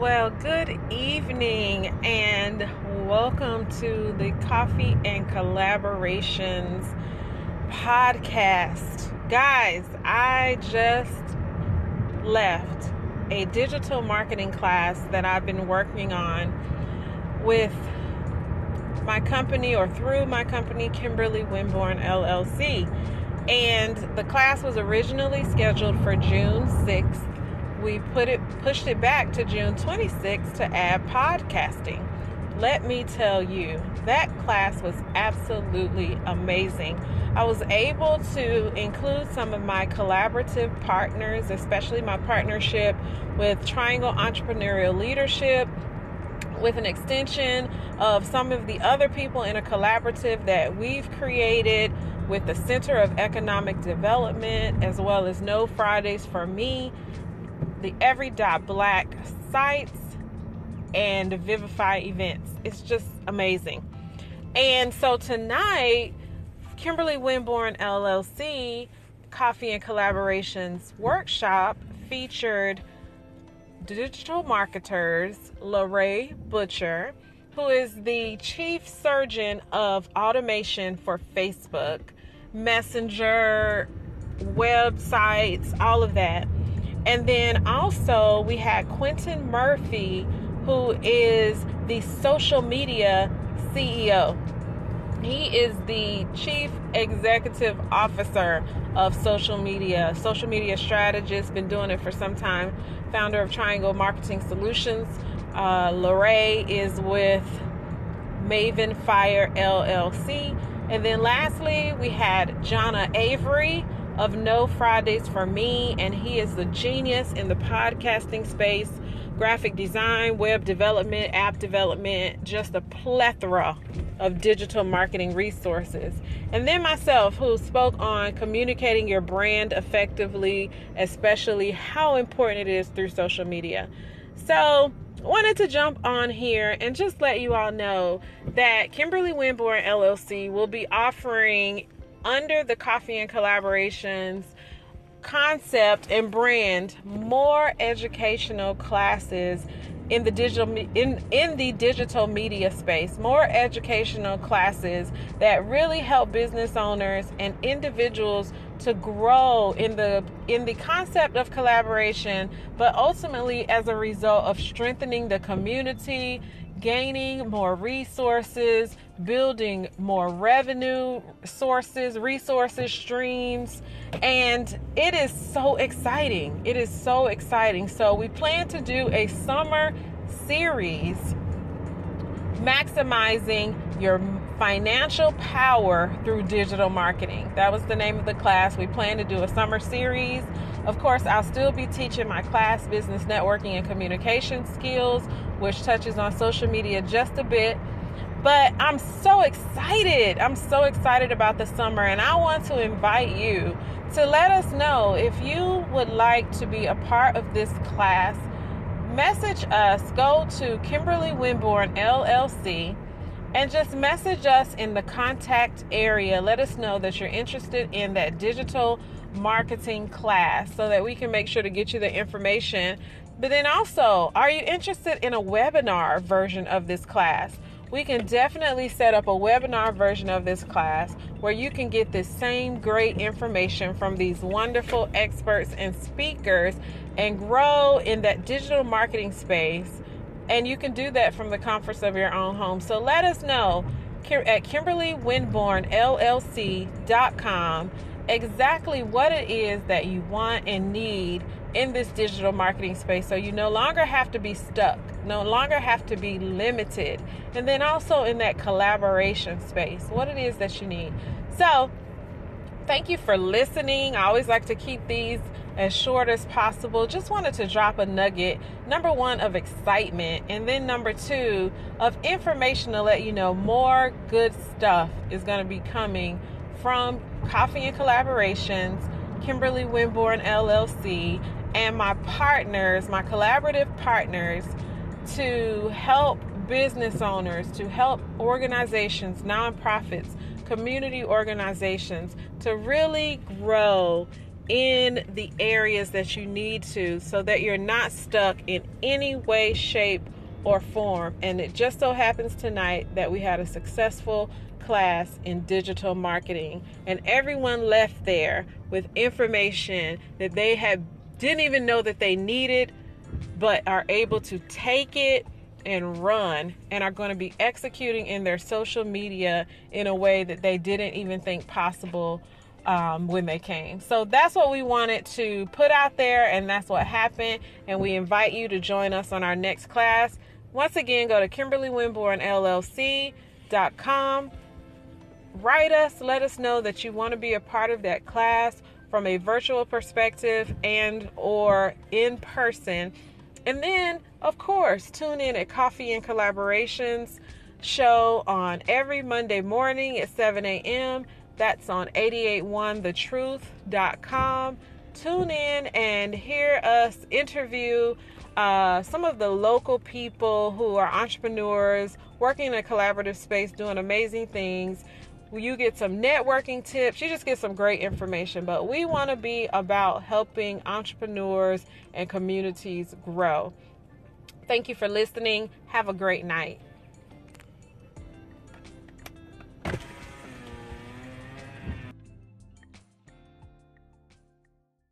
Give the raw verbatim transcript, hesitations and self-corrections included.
Well, good evening and welcome to the Coffee and Collaborations podcast. Guys, I just left a digital marketing class that I've been working on with my company or through my company, Kimberly Winborn L L C. And the class was originally scheduled for June sixth. We put it, pushed it back to June twenty-sixth to add podcasting. Let me tell you, that class was absolutely amazing. I was able to include some of my collaborative partners, especially my partnership with Triangle Entrepreneurial Leadership, with an extension of some of the other people in a collaborative that we've created with the Center of Economic Development, as well as No Fridays for Me, The Every Dot Black sites, and Vivify events. It's just amazing. And so tonight, Kimberly Winborn L L C Coffee and Collaborations workshop featured digital marketers Lorrae Butcher, who is the chief surgeon of automation for Facebook, Messenger, websites, all of that. And then also we had Quentin Murphy, who is the social media C E O. He is the chief executive officer of social media, social media strategist, been doing it for some time, founder of Triangle Marketing Solutions. Uh, Lorrae is with Maven Fire L L C. And then lastly, we had Jonna Avery of No Fridays for Me, and he is the genius in the podcasting space, graphic design, web development, app development, just a plethora of digital marketing resources. And then myself, who spoke on communicating your brand effectively, especially how important it is through social media. So wanted to jump on here and just let you all know that Kimberly Winborn L L C will be offering, under the Coffee and Collaborations concept and brand, more educational classes in the digital in, in the digital media space, more educational classes that really help business owners and individuals to grow in the in the concept of collaboration, but ultimately as a result of strengthening the community, gaining more resources, building more revenue sources, resources, streams, and it is so exciting. It is so exciting. So we plan to do a summer series maximizing your financial power through digital marketing. That was the name of the class. We plan to do a summer series. Of course, I'll still be teaching my class, business networking and communication skills, which touches on social media just a bit. But I'm so excited. I'm so excited about the summer, and I want to invite you to let us know if you would like to be a part of this class. Message us, go to Kimberly Winborn L L C and just message us in the contact area. Let us know that you're interested in that digital marketing class so that we can make sure to get you the information. But then also, are you interested in a webinar version of this class? We can definitely set up a webinar version of this class where you can get the same great information from these wonderful experts and speakers and grow in that digital marketing space. And you can do that from the comforts of your own home. So let us know at Kimberly Winborn L L C dot com exactly what it is that you want and need in this digital marketing space, so you no longer have to be stuck, no longer have to be limited. And then also in that collaboration space, what it is that you need. So thank you for listening. I always like to keep these as short as possible. Just wanted to drop a nugget, number one, of excitement, and then number two, of information to let you know more good stuff is going to be coming from Coffee and Collaborations, Kimberly Winborn L L C, and my partners, my collaborative partners, to help business owners, to help organizations, nonprofits, community organizations, to really grow in the areas that you need to, so that you're not stuck in any way, shape, or form. And it just so happens tonight that we had a successful class in digital marketing, and everyone left there with information that they had didn't even know that they needed, but are able to take it and run, and are going to be executing in their social media in a way that they didn't even think possible Um, when they came. So that's what we wanted to put out there, and that's what happened, and we invite you to join us on our next class. Once again, go to Kimberly Winborn L L C dot com. Write us, let us know that you want to be a part of that class from a virtual perspective and or in person. And then, of course, tune in at Coffee and Collaborations show on every Monday morning at seven a.m. That's on eight eight one the truth dot com. Tune in and hear us interview uh, some of the local people who are entrepreneurs working in a collaborative space, doing amazing things. You get some networking tips. You just get some great information. But we want to be about helping entrepreneurs and communities grow. Thank you for listening. Have a great night.